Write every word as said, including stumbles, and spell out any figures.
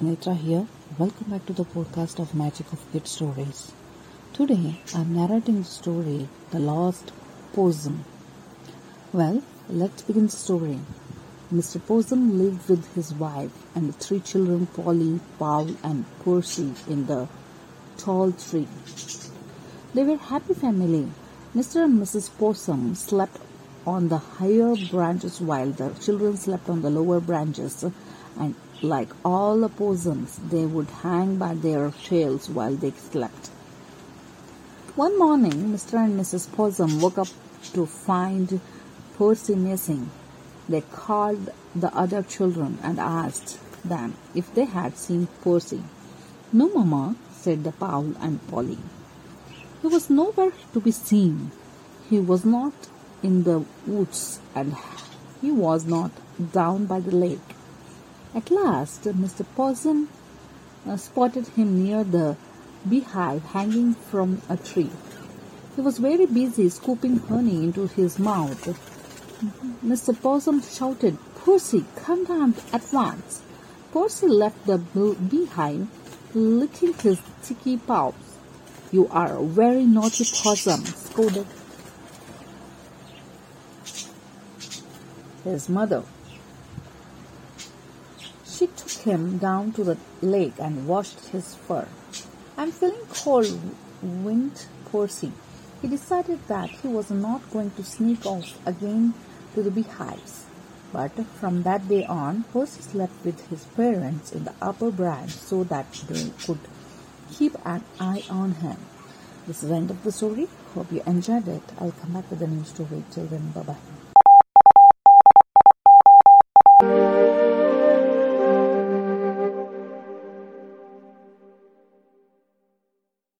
is Netra here. Welcome back to the podcast of Magic of Kid Stories. Today I am narrating the story The Lost Possum. Well, let's begin the story. Mister Possum lived with his wife and the three children Polly, Paul and Percy in the tall tree. They were a happy family. Mister and Missus Possum slept on the higher branches while the children slept on the lower branches, and like all the possums, they would hang by their tails while they slept. One morning, Mister and Missus Possum woke up to find Percy missing. They called the other children and asked them if they had seen Percy. "No, Mama," said the Paul and Polly. "He was nowhere to be seen. He was not in the woods and he was not down by the lake." At last, Mister Possum uh, spotted him near the beehive hanging from a tree. He was very busy scooping honey into his mouth. Mister Possum shouted, "Percy, come down at once." Percy left the beehive, licking his sticky paws. "You are a very naughty possum," scolded his mother. She took him down to the lake and washed his fur. "I'm feeling cold," whinged Percy. He decided that he was not going to sneak off again to the beehives. But from that day on, Percy slept with his parents in the upper branch so that they could keep an eye on him. This is the end of the story. Hope you enjoyed it. I'll come back with a new story. Till then, bye-bye.